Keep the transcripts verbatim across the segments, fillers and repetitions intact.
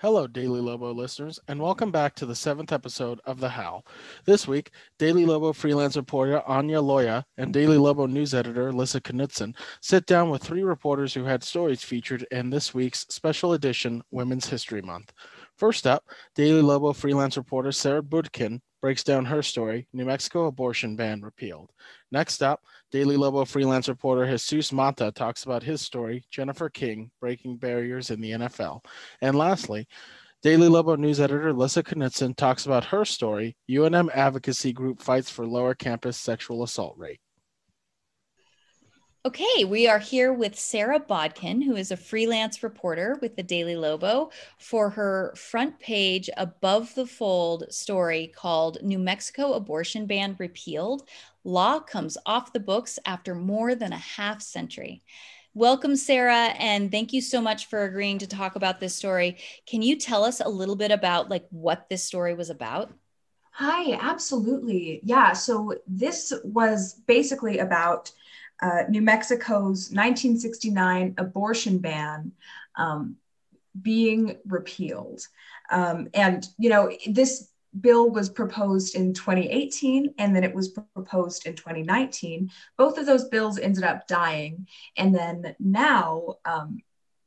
Hello, Daily Lobo listeners, and welcome back to the seventh episode of The Howl. This week, Daily Lobo freelance reporter Anya Loya and Daily Lobo news editor Lissa Knudsen sit down with three reporters who had stories featured in this week's special edition Women's History Month. First up, Daily Lobo freelance reporter Sarah Bodkin breaks down her story, New Mexico abortion ban repealed. Next up, Daily Lobo freelance reporter Jesus Mata talks about his story, Jennifer King, breaking barriers in the N F L. And lastly, Daily Lobo news editor Lissa Knudsen talks about her story, U N M advocacy group fights for lower campus sexual assault rate. Okay, we are here with Sarah Bodkin, who is a freelance reporter with the Daily Lobo, for her front page above the fold story called New Mexico Abortion Ban Repealed. Law comes off the books after more than a half century. Welcome, Sarah, and thank you so much for agreeing to talk about this story. Can you tell us a little bit about like what this story was about? Hi, absolutely. Yeah, so this was basically about Uh, New Mexico's nineteen sixty-nine abortion ban um, being repealed. Um, and, you know, this bill was proposed in twenty eighteen, and then it was proposed in twenty nineteen. Both of those bills ended up dying. And then now um,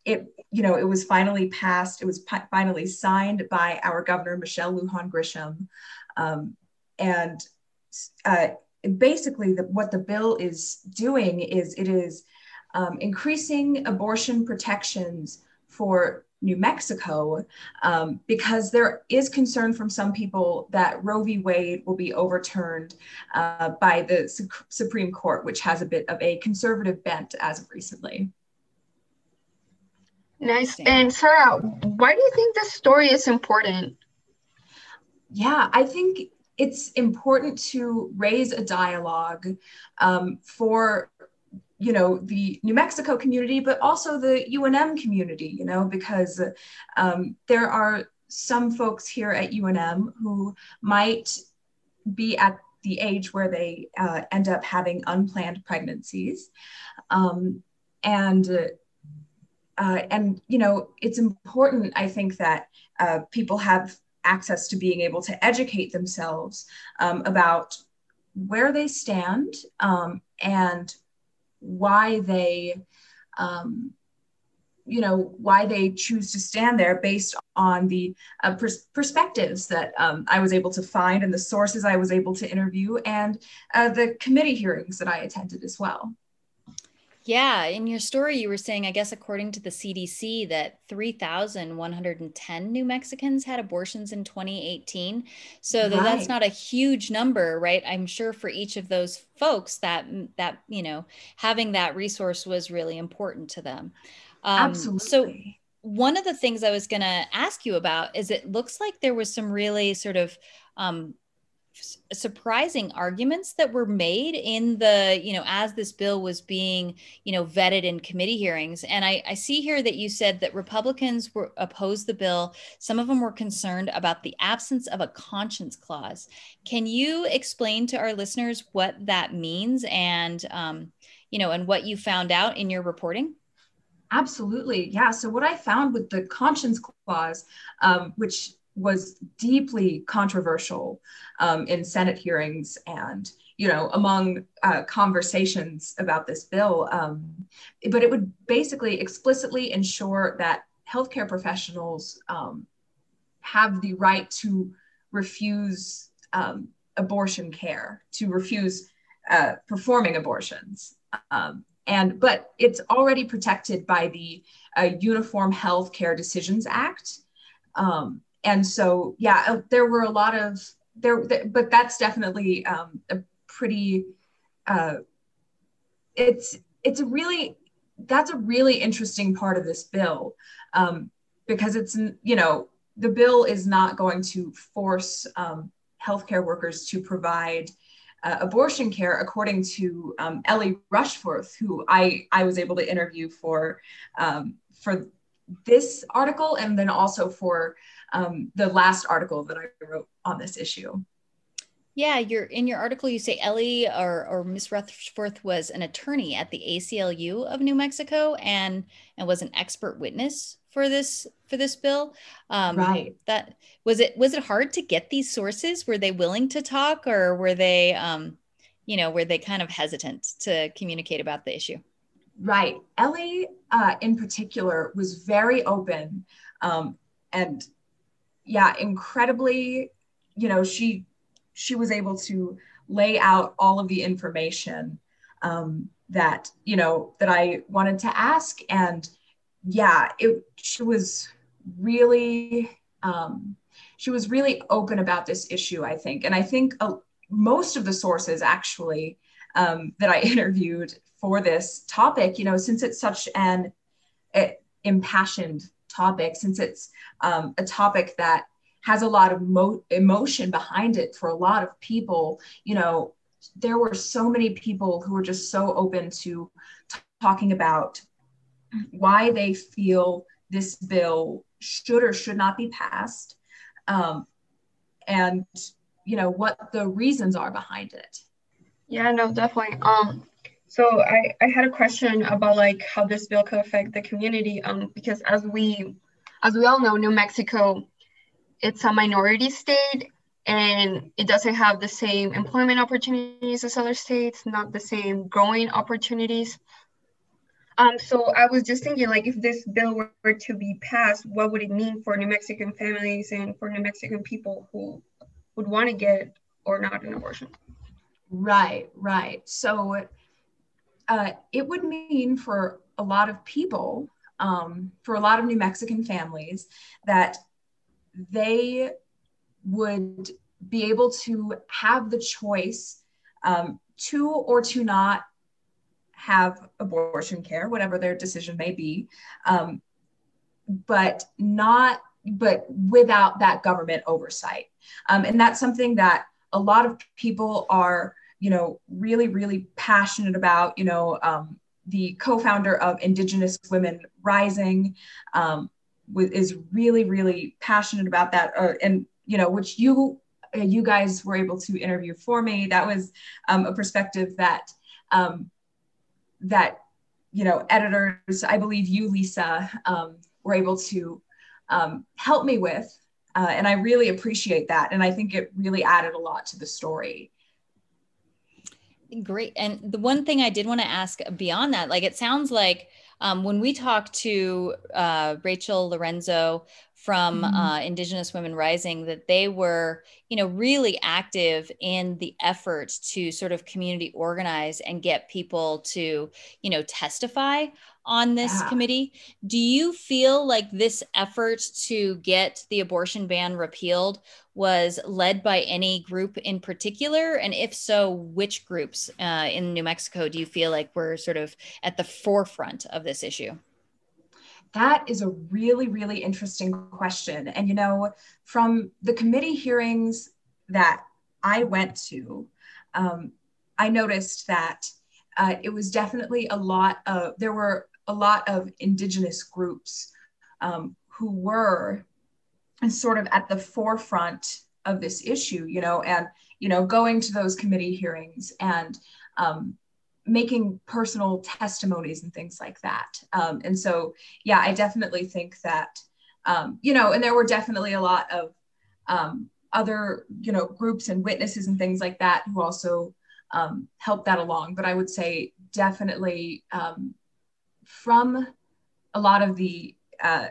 it, you know, it was finally passed. It was p- finally signed by our governor, Michelle Lujan Grisham. Um, and, uh, Basically, the, what the bill is doing is it is um, increasing abortion protections for New Mexico um, because there is concern from some people that Roe v. Wade will be overturned uh, by the su- Supreme Court, which has a bit of a conservative bent as of recently. Nice. And Sarah, why do you think this story is important? Yeah, I think it's important to raise a dialogue um, for, you know, the New Mexico community, but also the U N M community, you know, because um, there are some folks here at U N M who might be at the age where they uh, end up having unplanned pregnancies. Um, and, uh, uh, and, you know, it's important, I think, that uh, people have access to being able to educate themselves um, about where they stand um, and why they, um, you know, why they choose to stand there based on the uh, pers- perspectives that um, I was able to find and the sources I was able to interview and uh, the committee hearings that I attended as well. Yeah, in your story, you were saying, I guess, according to the C D C, that three thousand one hundred ten New Mexicans had abortions in twenty eighteen. So that right. That's not a huge number, right? I'm sure for each of those folks that, that you know, having that resource was really important to them. Um, Absolutely. So one of the things I was going to ask you about is it looks like there was some really sort of um surprising arguments that were made in the, you know, as this bill was being, you know, vetted in committee hearings. And I, I see here that you said that Republicans were opposed the bill. Some of them were concerned about the absence of a conscience clause. Can you explain to our listeners what that means and, um, you know, and what you found out in your reporting? Absolutely. Yeah. So what I found with the conscience clause, um, which was deeply controversial um, in Senate hearings and, you know, among uh, conversations about this bill. Um, but it would basically explicitly ensure that healthcare professionals um, have the right to refuse um, abortion care, to refuse uh, performing abortions. Um, and but it's already protected by the uh, Uniform Health Care Decisions Act. Um, And so, yeah, there were a lot of there, th- but that's definitely um, a pretty. Uh, it's it's a really that's a really interesting part of this bill um, because it's you know the bill is not going to force um, healthcare workers to provide uh, abortion care according to um, Ellie Rushforth, who I I was able to interview for um, for. this article and then also for um, the last article that I wrote on this issue. Yeah, you're, in your article, you say Ellie or, or Miz Rushforth was an attorney at the A C L U of New Mexico and, and was an expert witness for this for this bill. Um, right. That was it. Was it hard to get these sources? Were they willing to talk, or were they, um, you know, were they kind of hesitant to communicate about the issue? Right. Ellie, uh, in particular, was very open, um, and yeah, incredibly. You know, she she was able to lay out all of the information um, that, you know, that I wanted to ask. And yeah, it, she was really, um, she was really open about this issue, I think. And I think uh, most of the sources actually um, that I interviewed for this topic, you know, since it's such an uh, impassioned topic, since it's um, a topic that has a lot of mo- emotion behind it for a lot of people, you know, there were so many people who were just so open to t- talking about why they feel this bill should or should not be passed, um, and, you know, what the reasons are behind it. Yeah, no, definitely. Um, so I, I had a question about, like, how this bill could affect the community, um, because as we, as we all know, New Mexico, it's a minority state, and it doesn't have the same employment opportunities as other states, not the same growing opportunities. Um, so I was just thinking, like, if this bill were to be passed, what would it mean for New Mexican families and for New Mexican people who would want to get or not an abortion? Right, right. So uh, it would mean for a lot of people, um, for a lot of New Mexican families, that they would be able to have the choice um, to or to not have abortion care, whatever their decision may be, um, but not, but without that government oversight. Um, and that's something that a lot of people are, you know, really, really passionate about. You know, um, the co-founder of Indigenous Women Rising, um, With, is really, really passionate about that. Or, and, you know, which you, you guys were able to interview for me. That was um, a perspective that, um, that, you know, editors, I believe you, Lissa, um, were able to um, help me with. Uh, and I really appreciate that. And I think it really added a lot to the story. Great. And the one thing I did want to ask beyond that, like, it sounds like Um, when we talked to uh, Rachel Lorenzo from mm-hmm. uh, Indigenous Women Rising, that they were, you know, really active in the effort to sort of community organize and get people to, you know, testify on this yeah. committee. Do you feel like this effort to get the abortion ban repealed was led by any group in particular? And if so, which groups uh, in New Mexico do you feel like were sort of at the forefront of this issue? That is a really, really interesting question. And, you know, from the committee hearings that I went to, um, I noticed that uh, it was definitely a lot of, there were a lot of Indigenous groups um, who were sort of at the forefront of this issue, you know, and, you know, going to those committee hearings and um, making personal testimonies and things like that. Um, and so, yeah, I definitely think that, um, you know, and there were definitely a lot of um, other, you know, groups and witnesses and things like that who also um, helped that along. But I would say definitely um, from a lot of the uh,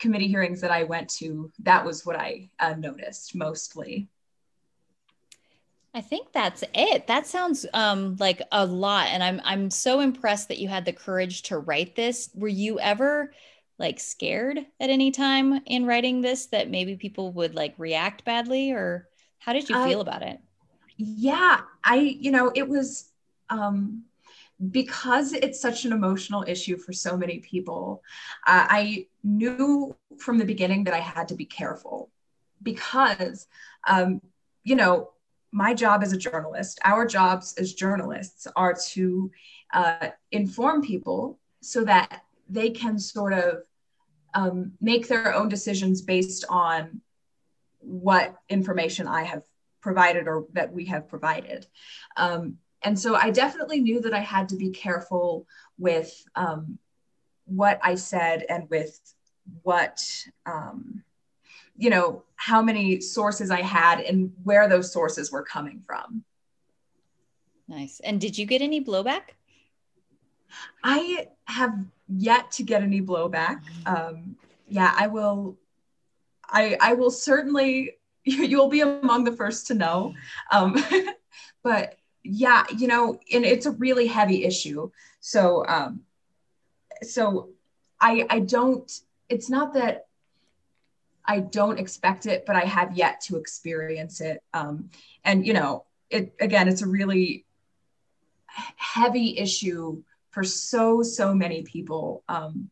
committee hearings that I went to, that was what I uh, noticed mostly. I think that's it. That sounds um, like a lot. And I'm I'm so impressed that you had the courage to write this. Were you ever, like, scared at any time in writing this that maybe people would, like, react badly, or how did you uh, feel about it? Yeah, I, you know, it was, um, because it's such an emotional issue for so many people, uh, I knew from the beginning that I had to be careful because, um, you know, my job as a journalist, our jobs as journalists are to uh, inform people so that they can sort of um, make their own decisions based on what information I have provided or that we have provided. Um, and so I definitely knew that I had to be careful with um, what I said and with what, um, you know, how many sources I had and where those sources were coming from. Nice. And did you get any blowback? I have yet to get any blowback. Um, yeah, I will, I, I will certainly, you'll be among the first to know. Um, but yeah, you know, and it's a really heavy issue. So, um, so I, I don't, it's not that I don't expect it, but I have yet to experience it. Um, and, you know, it, again, it's a really heavy issue for so, so many people. Um,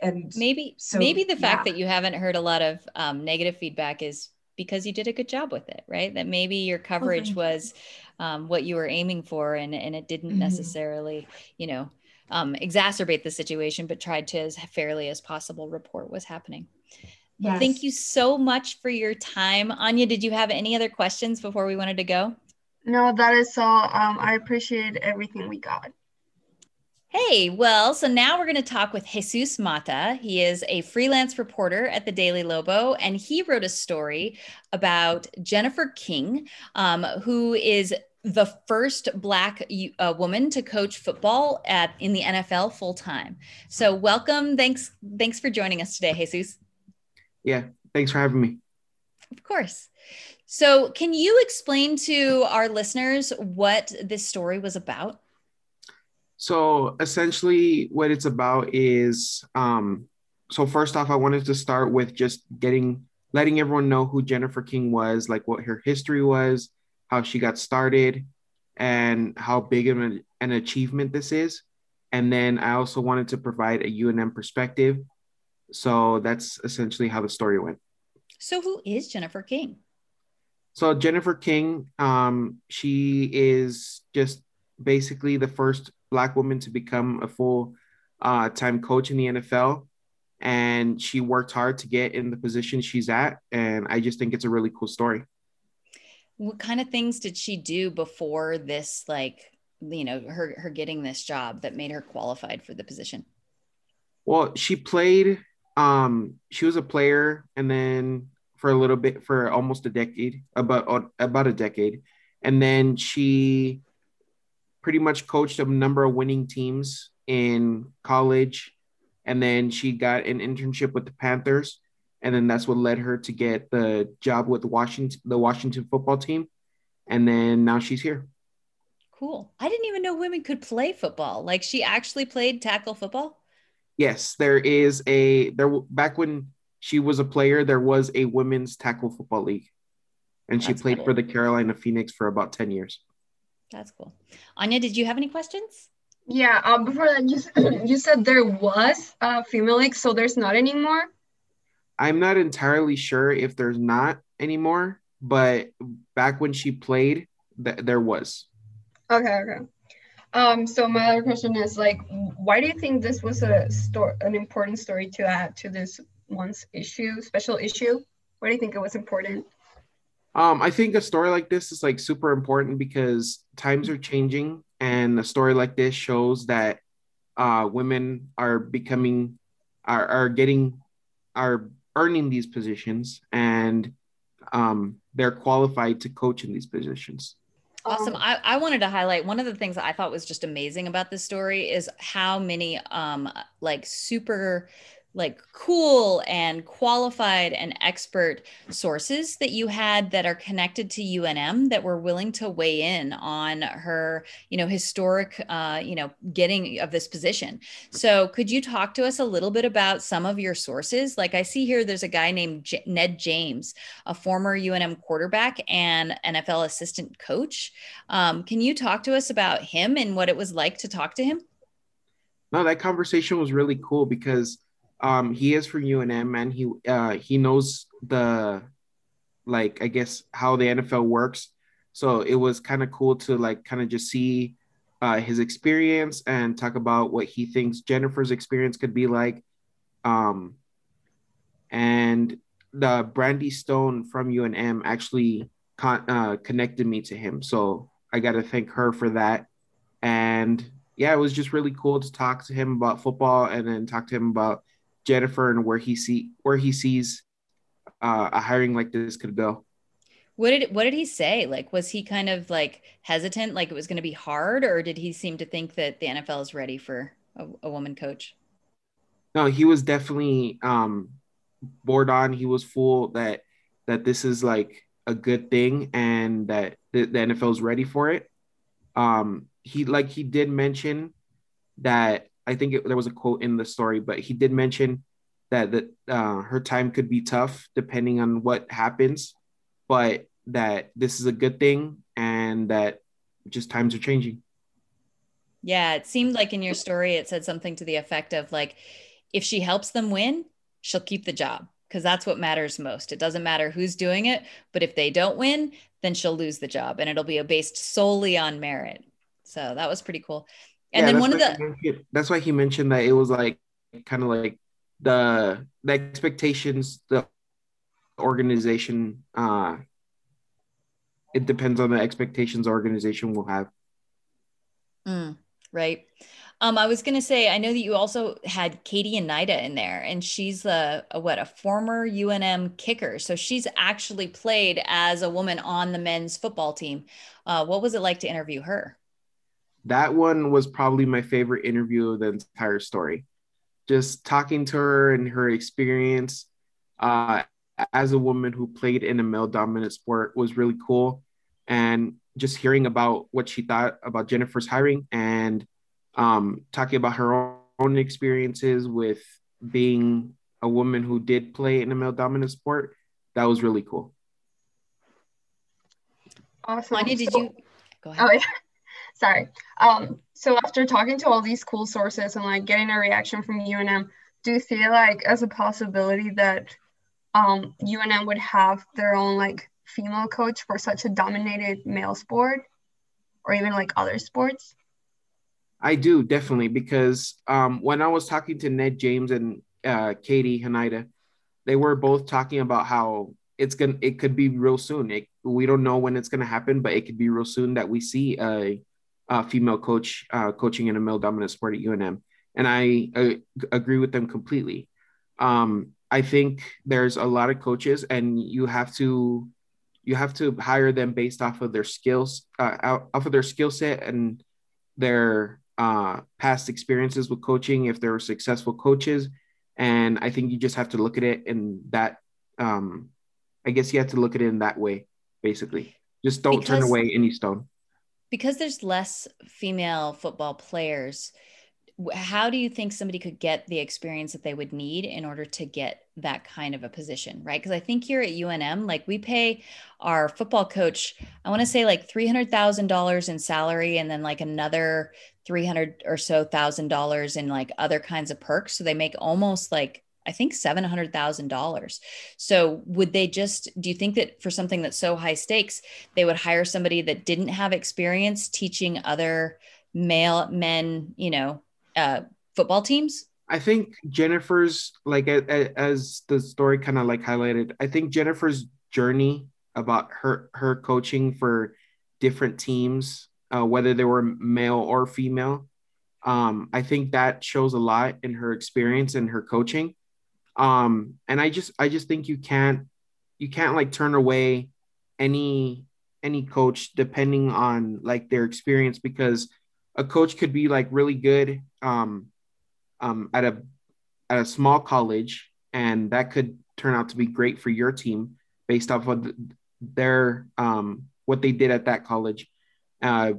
and maybe, so, maybe the fact yeah. that you haven't heard a lot of um, negative feedback is because you did a good job with it, right? That maybe your coverage okay. was um, what you were aiming for, and, and it didn't mm-hmm. necessarily, you know, um, exacerbate the situation, but tried to as fairly as possible report what's happening. Yes. Thank you so much for your time. Anya, did you have any other questions before we wanted to go? No, that is all. Um, I appreciated everything we got. Hey, well, so now we're going to talk with Jesus Mata. He is a freelance reporter at the Daily Lobo, and he wrote a story about Jennifer King, um, who is the first Black uh, woman to coach football at in the N F L full time. So welcome. Thanks. Thanks for joining us today, Jesus. Yeah, thanks for having me. Of course. So can you explain to our listeners what this story was about? So essentially what it's about is, um, so first off, I wanted to start with just getting, letting everyone know who Jennifer King was, like what her history was, how she got started, and how big of an, an achievement this is. And then I also wanted to provide a U N M perspective. So that's essentially how the story went. So who is Jennifer King? So Jennifer King, um, she is just basically the first Black woman to become a full uh, time coach in the N F L. And she worked hard to get in the position she's at. And I just think it's a really cool story. What kind of things did she do before this, like, you know, her, her getting this job that made her qualified for the position? Well, she played, um, she was a player, and then for a little bit, for almost a decade, about, about a decade. And then she pretty much coached a number of winning teams in college. And then she got an internship with the Panthers. And then that's what led her to get the job with Washington, the Washington football team. And then now she's here. Cool. I didn't even know women could play football. Like, she actually played tackle football? Yes, there is a, there back when she was a player, there was a women's tackle football league. And that's she played cool. for the Carolina Phoenix for about ten years. That's cool. Anya, did you have any questions? Yeah, um, before that, you, you said there was a female league, so there's not anymore? I'm not entirely sure if there's not anymore, but back when she played, th- there was. Okay, okay. Um, so my other question is, like, why do you think this was a story, an important story to add to this one's issue, special issue? Why do you think it was important? Um, I think a story like this is, like, super important because times are changing, and a story like this shows that uh, women are becoming, are, are getting, are earning these positions, and um, they're qualified to coach in these positions. Awesome. I, I wanted to highlight one of the things that I thought was just amazing about this story is how many um, like super like cool and qualified and expert sources that you had that are connected to U N M that were willing to weigh in on her, you know, historic, uh, you know, getting of this position. So could you talk to us a little bit about some of your sources? Like, I see here, there's a guy named J- Ned James, a former U N M quarterback and N F L assistant coach. Um, can you talk to us about him and what it was like to talk to him? No, that conversation was really cool because Um, he is from U N M, and he uh, he knows the, like, I guess how the N F L works. So it was kind of cool to, like, kind of just see uh, his experience and talk about what he thinks Jennifer's experience could be like. Um, and the Brandy Stone from U N M actually con- uh, connected me to him. So I got to thank her for that. And yeah, it was just really cool to talk to him about football and then talk to him about Jennifer and where he see where he sees uh, a hiring like this could go. What did what did he say? Like, was he kind of like hesitant, like it was going to be hard, or did he seem to think that the N F L is ready for a, a woman coach? No, he was definitely um, bored on. He was full that that this is like a good thing and that the, the N F L is ready for it. Um, he like he did mention that I think it, there was a quote in the story, but he did mention that that uh, her time could be tough depending on what happens. But that this is a good thing and that just times are changing. Yeah, it seemed like in your story, it said something to the effect of like, if she helps them win, she'll keep the job because that's what matters most. It doesn't matter who's doing it, but if they don't win, then she'll lose the job and it'll be based solely on merit. So that was pretty cool. And yeah, then one of the... That's why he mentioned that it was like, kind of like the, the expectations, the organization uh it depends on the expectations organization will have. mm, right um I was gonna say, I know that you also had Katie Hnida in there, and she's a, a what a former U N M kicker, so she's actually played as a woman on the men's football team. Uh what was it like to interview her? That one was probably my favorite interview of the entire story, just talking to her and her experience uh as a woman who played in a male-dominant sport was really cool. And just hearing about what she thought about Jennifer's hiring and um, talking about her own experiences with being a woman who did play in a male-dominant sport, that was really cool. Awesome. Anya, did you... Go ahead. Oh, yeah. Sorry. Um, so after talking to all these cool sources and like getting a reaction from U N M, do you feel like as a possibility that Um, U N M would have their own like female coach for such a dominated male sport, or even like other sports? I do, definitely, because um, when I was talking to Ned James and uh, Katie Hnida, they were both talking about how it's gonna it could be real soon. It, we don't know when it's gonna happen, but it could be real soon that we see a, a female coach uh, coaching in a male dominant sport at U N M, and I, I agree with them completely. Um, I think there's a lot of coaches, and you have to you have to hire them based off of their skills, uh, out, off of their skill set and their uh, past experiences with coaching. If they were successful coaches, and I think you just have to look at it in that. Um, I guess you have to look at it in that way, basically. Just don't because, turn away any stone. Because there's less female football players. How do you think somebody could get the experience that they would need in order to get that kind of a position, right? Because I think here at U N M, like we pay our football coach, I want to say like three hundred thousand dollars in salary, and then like another three hundred or so thousand dollars in like other kinds of perks. So they make almost like, I think seven hundred thousand dollars. So would they just, do you think that for something that's so high stakes, they would hire somebody that didn't have experience teaching other male men, you know, Uh, football teams? I think Jennifer's, like a, a, as the story kind of like highlighted, I think Jennifer's journey about her her coaching for different teams, uh, whether they were male or female, um, I think that shows a lot in her experience and her coaching. Um, and I just I just think you can't you can't like turn away any any coach depending on like their experience, because a coach could be like really good um, um, at a at a small college, and that could turn out to be great for your team based off of their um, what they did at that college, uh,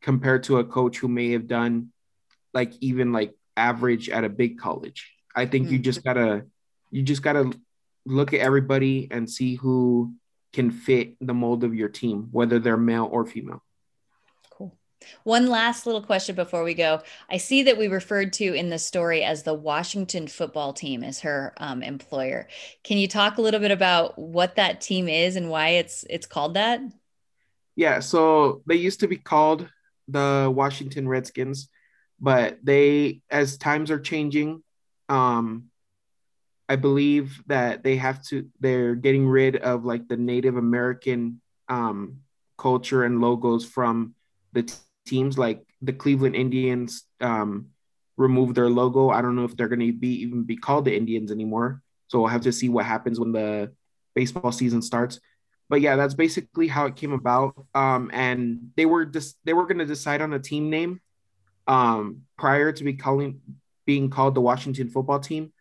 compared to a coach who may have done like even like average at a big college. I think mm-hmm. you just gotta you just gotta look at everybody and see who can fit the mold of your team, whether they're male or female. One last little question before we go. I see that we referred to in the story as the Washington football team as her um, employer. Can you talk a little bit about what that team is and why it's it's called that? Yeah, so they used to be called the Washington Redskins, but they, as times are changing, um, I believe that they have to, they're getting rid of like the Native American um, culture and logos from the teams. Like the Cleveland Indians um, remove their logo. I don't know if they're going to be even be called the Indians anymore. So we'll have to see what happens when the baseball season starts. But yeah, that's basically how it came about. Um, and they were just they were going to decide on a team name um, prior to be calling, being called the Washington Football Team,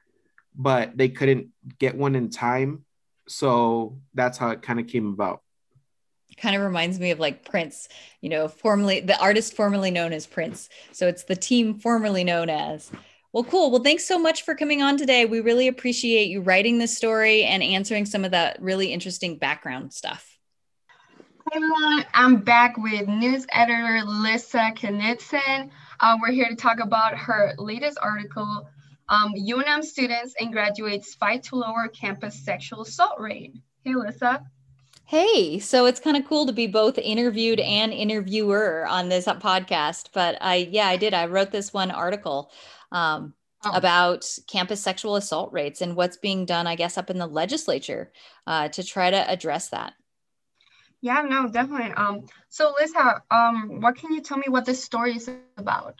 but they couldn't get one in time. So that's how it kind of came about. Kind of reminds me of like Prince, you know, formerly the artist formerly known as Prince. So it's the team formerly known as. Well, cool. Well, thanks so much for coming on today. We really appreciate you writing this story and answering some of that really interesting background stuff. Hi, everyone. I'm back with news editor Lissa Knudsen. Uh, we're here to talk about her latest article, um, U N M Students and Graduates Fight to Lower Campus Sexual Assault Rate. Hey, Lissa. Hey, so it's kind of cool to be both interviewed and interviewer on this podcast. But I, yeah, I did. I wrote this one article um, oh. about campus sexual assault rates and what's being done, I guess, up in the legislature uh, to try to address that. Yeah, no, definitely. Um, so, Lissa, um, what can you tell me what this story is about?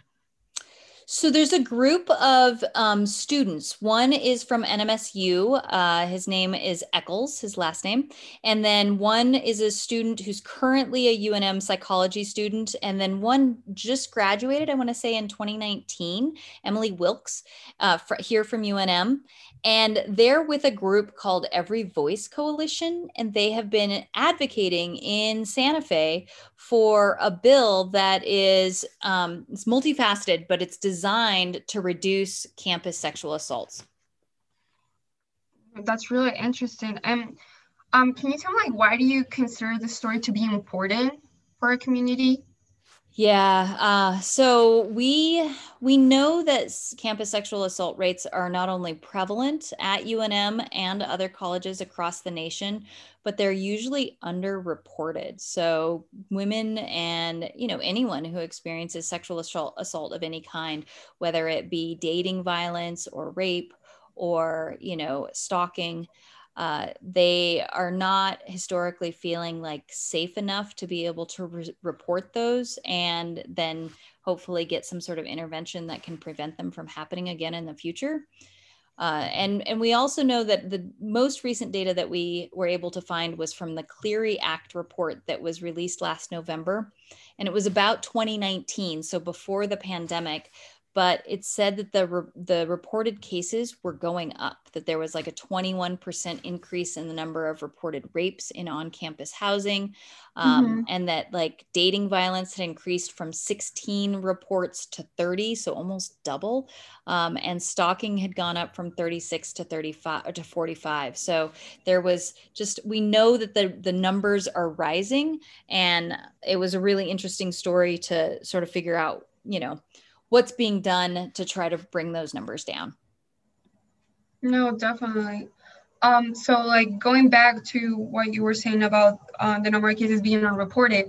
So there's a group of um, students. One is from N M S U. Uh, his name is Eccles, his last name. And then one is a student who's currently a U N M psychology student. And then one just graduated, I want to say in twenty nineteen, Emily Wilkes, uh, fr- here from U N M. And they're with a group called Every Voice Coalition. And they have been advocating in Santa Fe for a bill that is um, it's multifaceted, but it's designed to reduce campus sexual assaults. That's really interesting. And um, um, can you tell me, like, why do you consider this story to be important for our community? Yeah, uh, so we we know that campus sexual assault rates are not only prevalent at U N M and other colleges across the nation, but they're usually underreported. So women and, you know, anyone who experiences sexual assault, assault of any kind, whether it be dating violence or rape or, you know, stalking, Uh, they are not historically feeling like safe enough to be able to re- report those and then hopefully get some sort of intervention that can prevent them from happening again in the future. Uh, and, and we also know that the most recent data that we were able to find was from the Clery Act report that was released last November. And it was about twenty nineteen, so before the pandemic. But it said that the re- the reported cases were going up, that there was like a twenty-one percent increase in the number of reported rapes in on-campus housing, um, mm-hmm. and that like dating violence had increased from sixteen reports to thirty, so almost double, um, and stalking had gone up from thirty-six to thirty-five or to forty-five. So there was just, we know that the, the numbers are rising, and it was a really interesting story to sort of figure out, you know, what's being done to try to bring those numbers down. No, definitely. Um, so like going back to what you were saying about uh, the number of cases being unreported,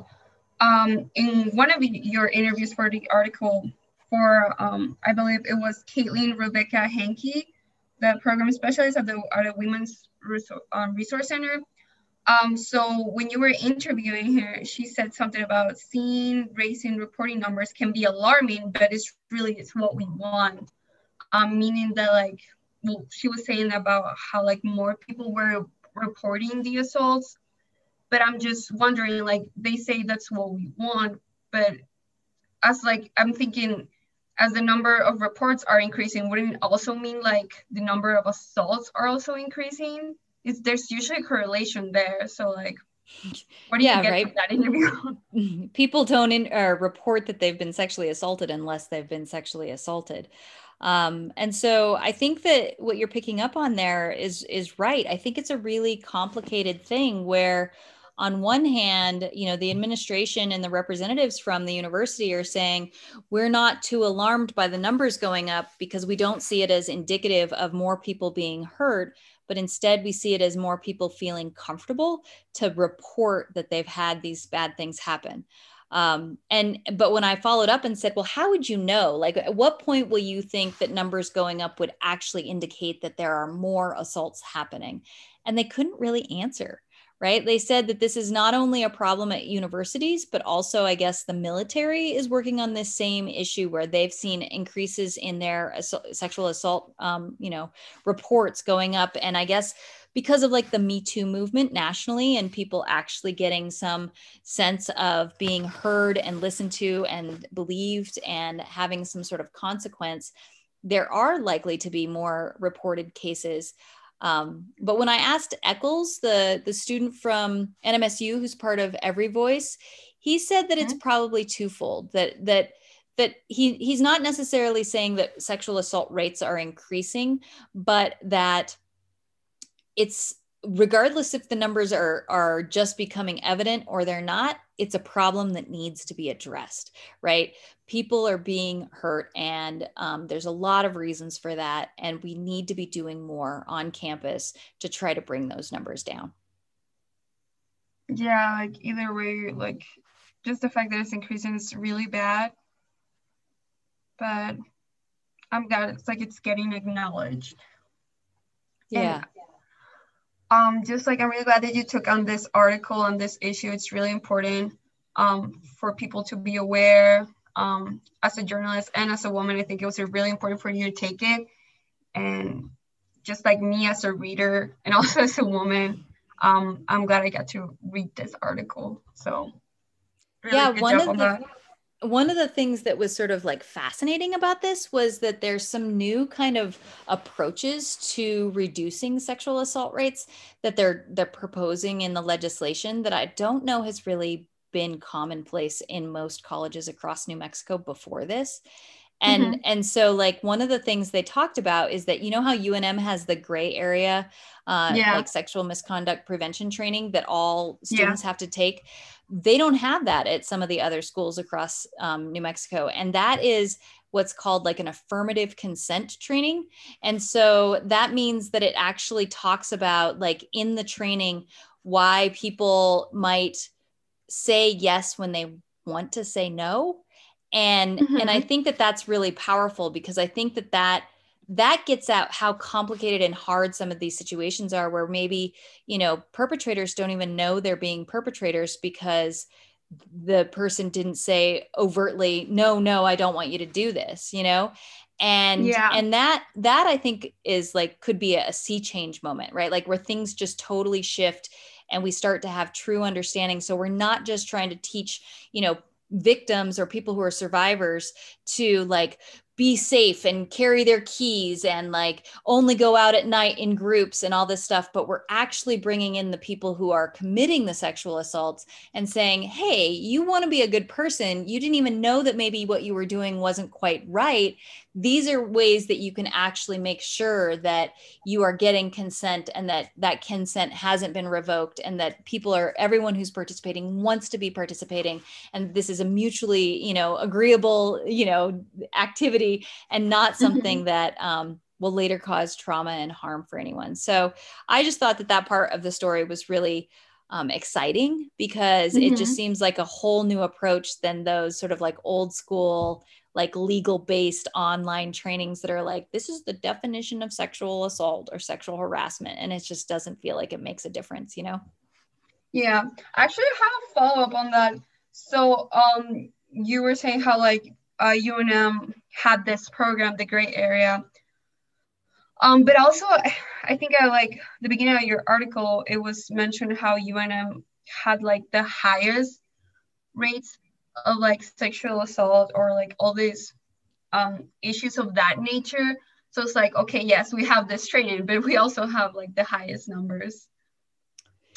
um, in one of your interviews for the article for, um, I believe it was Caitlin Rebecca Hanke, the program specialist at the, at the Women's Resource, um, Resource Center. Um, so when you were interviewing her, she said something about seeing raising reporting numbers can be alarming, but it's really, it's what we want. Um, meaning that like, well, she was saying about how like more people were reporting the assaults, but I'm just wondering, like, they say that's what we want, but as like, I'm thinking as the number of reports are increasing, wouldn't it also mean like the number of assaults are also increasing? It's, there's usually a correlation there. So like, what do yeah, you get right? from that interview? People don't in, uh, report that they've been sexually assaulted unless they've been sexually assaulted. Um, and so I think that what you're picking up on there is is right. I think it's a really complicated thing where on one hand, you know, the administration and the representatives from the university are saying, we're not too alarmed by the numbers going up because we don't see it as indicative of more people being hurt. But instead, we see it as more people feeling comfortable to report that they've had these bad things happen. Um, and but when I followed up and said, well, how would you know? Like, at what point will you think that numbers going up would actually indicate that there are more assaults happening? And they couldn't really answer, right? They said that this is not only a problem at universities, but also, I guess, the military is working on this same issue where they've seen increases in their assault, sexual assault, um, you know, reports going up. And I guess because of like the Me Too movement nationally and people actually getting some sense of being heard and listened to and believed and having some sort of consequence, there are likely to be more reported cases. Um, but when I asked Eccles, the, the student from N M S U, who's part of Every Voice, he said that it's probably twofold, that, that, that he, he's not necessarily saying that sexual assault rates are increasing, but that it's regardless if the numbers are, are just becoming evident or they're not, it's a problem that needs to be addressed, right? People are being hurt, and um, there's a lot of reasons for that. And we need to be doing more on campus to try to bring those numbers down. Yeah, like either way, like just the fact that it's increasing is really bad, but I'm glad it's like, it's getting acknowledged. Yeah. And, Um, just like, I'm really glad that you took on this article on this issue. It's really important um, for people to be aware. Um, as a journalist and as a woman, I think it was really important for you to take it. And just like me as a reader and also as a woman, um, I'm glad I got to read this article. So really yeah, good one job of on the that. One of the things that was sort of like fascinating about this was that there's some new kind of approaches to reducing sexual assault rates that they're they're proposing in the legislation that I don't know has really been commonplace in most colleges across New Mexico before this. And, mm-hmm. and so like one of the things they talked about is that, you know how U N M has the Grey Area, uh, yeah. like sexual misconduct prevention training that all students yeah. have to take. They don't have that at some of the other schools across um, New Mexico. And that is what's called like an affirmative consent training. And so that means that it actually talks about like in the training, why people might say yes when they want to say no. And, mm-hmm. and I think that that's really powerful because I think that that that gets out how complicated and hard some of these situations are where maybe, you know, perpetrators don't even know they're being perpetrators because the person didn't say overtly, no, no, I don't want you to do this, you know? And, yeah. and that, that I think is like, could be a, a sea change moment, right? Like where things just totally shift and we start to have true understanding. So we're not just trying to teach, you know, victims or people who are survivors to like, be safe and carry their keys and like only go out at night in groups and all this stuff. But we're actually bringing in the people who are committing the sexual assaults and saying, hey, you want to be a good person. You didn't even know that maybe what you were doing wasn't quite right. These are ways that you can actually make sure that you are getting consent and that that consent hasn't been revoked and that people are, everyone who's participating wants to be participating. And this is a mutually, you know, agreeable, you know, activity. And not something mm-hmm. that um, will later cause trauma and harm for anyone. So I just thought that that part of the story was really um, exciting because mm-hmm. it just seems like a whole new approach than those sort of like old school, like legal based online trainings that are like, this is the definition of sexual assault or sexual harassment. And it just doesn't feel like it makes a difference, you know? Yeah, I actually have a follow up on that. So um, you were saying how like, Uh, U N M had this program, the Grey Area. Um, but also, I think I like the beginning of your article, it was mentioned how U N M had like the highest rates of like sexual assault or like all these um, issues of that nature. So it's like, okay, yes, we have this training, but we also have like the highest numbers.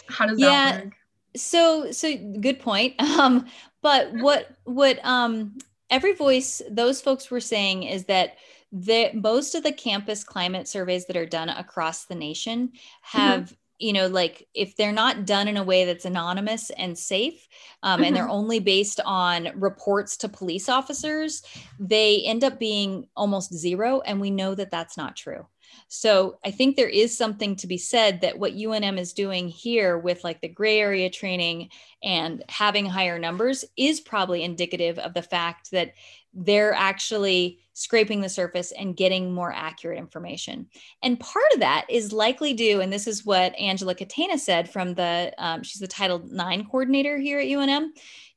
How does yeah, that work? So, so good point. Um, but what, what, um, Every Voice, those folks were saying is that the, most of the campus climate surveys that are done across the nation have, mm-hmm. you know, like if they're not done in a way that's anonymous and safe, um, mm-hmm. and they're only based on reports to police officers, they end up being almost zero. And we know that that's not true. So I think there is something to be said that what U N M is doing here with like the Grey Area training and having higher numbers is probably indicative of the fact that they're actually scraping the surface and getting more accurate information. And part of that is likely due, and this is what Angela Catena said from the, um, she's the Title nine coordinator here at U N M,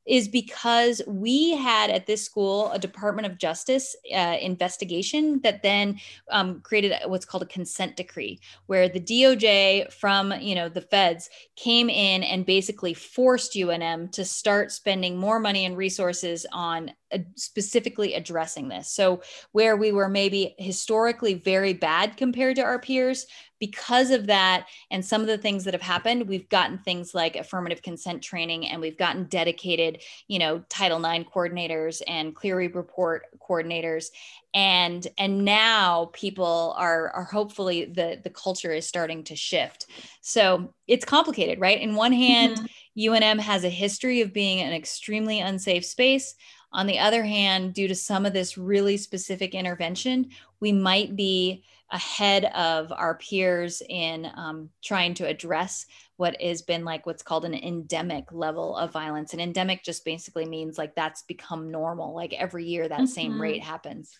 is because we had at this school a Department of Justice uh, investigation that then um, created what's called a consent decree, where the D O J from you know the feds came in and basically forced U N M to start spending more money and resources on uh, specifically addressing this. So where we were maybe historically very bad compared to our peers, because of that and some of the things that have happened, we've gotten things like affirmative consent training, and we've gotten dedicated, you know, Title nine coordinators and Clery report coordinators. And, and now people are, are hopefully the, the culture is starting to shift. So it's complicated, right? In one hand, mm-hmm. U N M has a history of being an extremely unsafe space. On the other hand, due to some of this really specific intervention, we might be ahead of our peers in um, trying to address what has been like what's called an endemic level of violence. And endemic just basically means like that's become normal. Like every year that mm-hmm. same rate happens.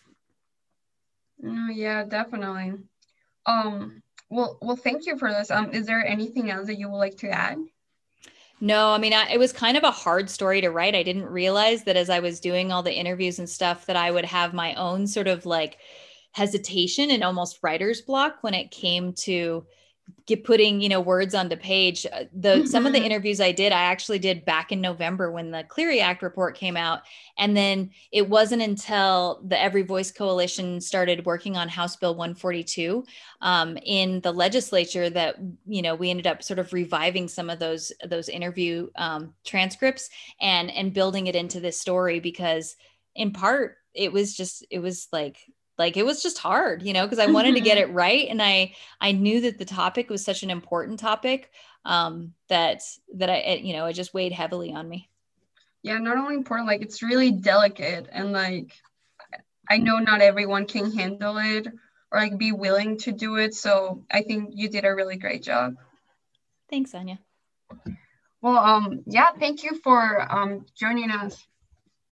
No, yeah, definitely. Um, well, well, thank you for this. Um, is there anything else that you would like to add? No, I mean, I, it was kind of a hard story to write. I didn't realize that as I was doing all the interviews and stuff that I would have my own sort of like hesitation and almost writer's block when it came to get putting, you know, words onto page. The, mm-hmm. Some of the interviews I did, I actually did back in November when the Clery Act report came out. And then it wasn't until the Every Voice Coalition started working on House Bill one forty-two um, in the legislature that, you know, we ended up sort of reviving some of those, those interview um, transcripts and, and building it into this story, because in part it was just, it was like, Like it was just hard, you know, because I wanted mm-hmm. to get it right. And I, I knew that the topic was such an important topic um, that, that I, it, you know, it just weighed heavily on me. Yeah. Not only important, like it's really delicate, and like, I know not everyone can handle it or like be willing to do it. So I think you did a really great job. Thanks, Anya. Well, um, yeah, thank you for um, joining us.